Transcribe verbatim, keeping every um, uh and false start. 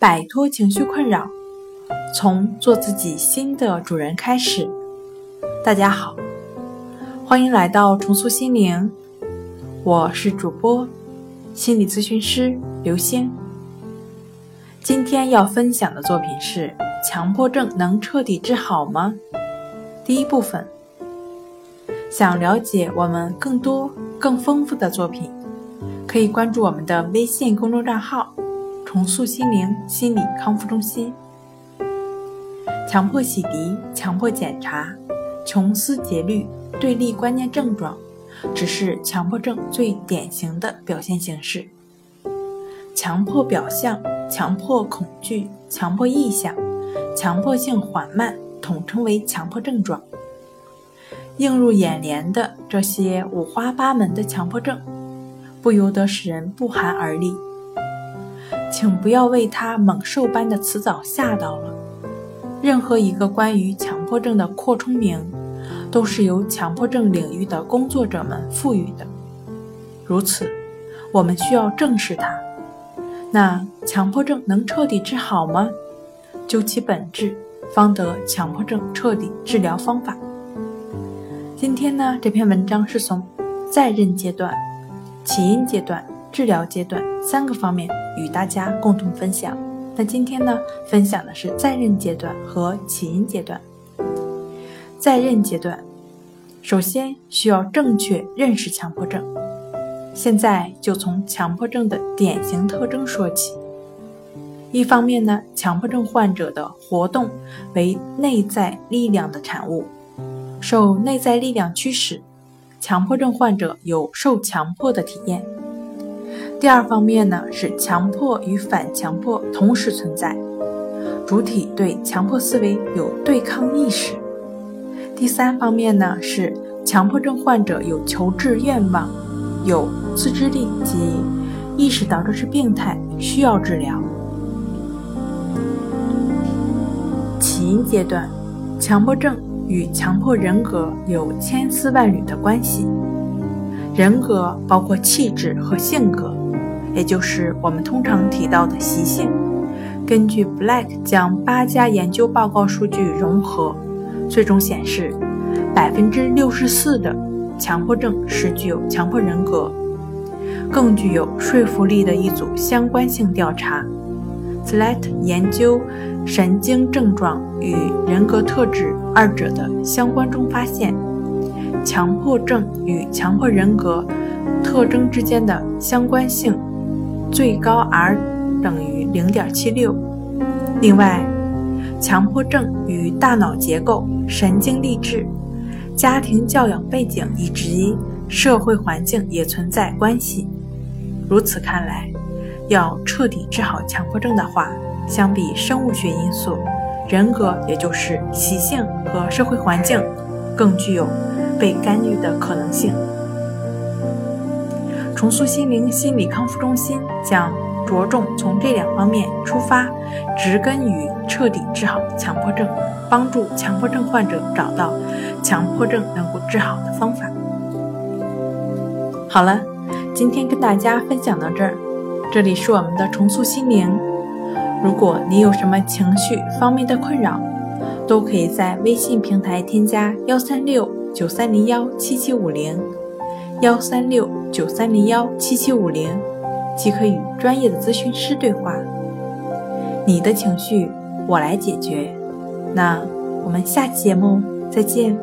摆脱情绪困扰，从做自己新的主人开始。大家好，欢迎来到重塑心灵，我是主播心理咨询师刘星。今天要分享的作品是强迫症能彻底治好吗？第一部分。想了解我们更多更丰富的作品，可以关注我们的微信公众账号重塑心灵心理康复中心。强迫洗涤、强迫检查、穷思竭虑、对立观念症状，只是强迫症最典型的表现形式。强迫表象、强迫恐惧、强迫意向、强迫性缓慢统称为强迫症状。映入眼帘的这些五花八门的强迫症，不由得使人不寒而栗。请不要为它猛兽般的辞藻吓到了。任何一个关于强迫症的扩充名，都是由强迫症领域的工作者们赋予的。如此，我们需要正视它。那强迫症能彻底治好吗？究其本质，方得强迫症彻底治疗方法。今天呢，这篇文章是从在任阶段、起因阶段、治疗阶段三个方面与大家共同分享。那今天呢，分享的是在任阶段和起因阶段。在任阶段，首先需要正确认识强迫症。现在就从强迫症的典型特征说起。一方面呢，强迫症患者的活动为内在力量的产物，受内在力量驱使，强迫症患者有受强迫的体验。第二方面呢，是强迫与反强迫同时存在，主体对强迫思维有对抗意识。第三方面呢，是强迫症患者有求治愿望，有自知力及意识到这是病态，需要治疗。起因阶段，强迫症与强迫人格有千丝万缕的关系。人格包括气质和性格，也就是我们通常提到的习性。根据 Black 将八家研究报告数据融合，最终显示 百分之六十四 的强迫症是具有强迫人格。更具有说服力的一组相关性调查， Slater 研究神经症状与人格特质二者的相关中发现，强迫症与强迫人格特征之间的相关性最高 R 等于 零点七六。 另外，强迫症与大脑结构、神经递质、家庭教养背景以及社会环境也存在关系。如此看来，要彻底治好强迫症的话，相比生物学因素，人格也就是习性和社会环境更具有被干预的可能性。重塑心灵心理康复中心将着重从这两方面出发，植根于彻底治好强迫症，帮助强迫症患者找到强迫症能够治好的方法。好了，今天跟大家分享到这儿。这里是我们的重塑心灵。如果你有什么情绪方面的困扰，都可以在微信平台添加一三六九三零一七七五零 一三六九三零一七七五零，即可与专业的咨询师对话。你的情绪我来解决。那我们下期节目再见。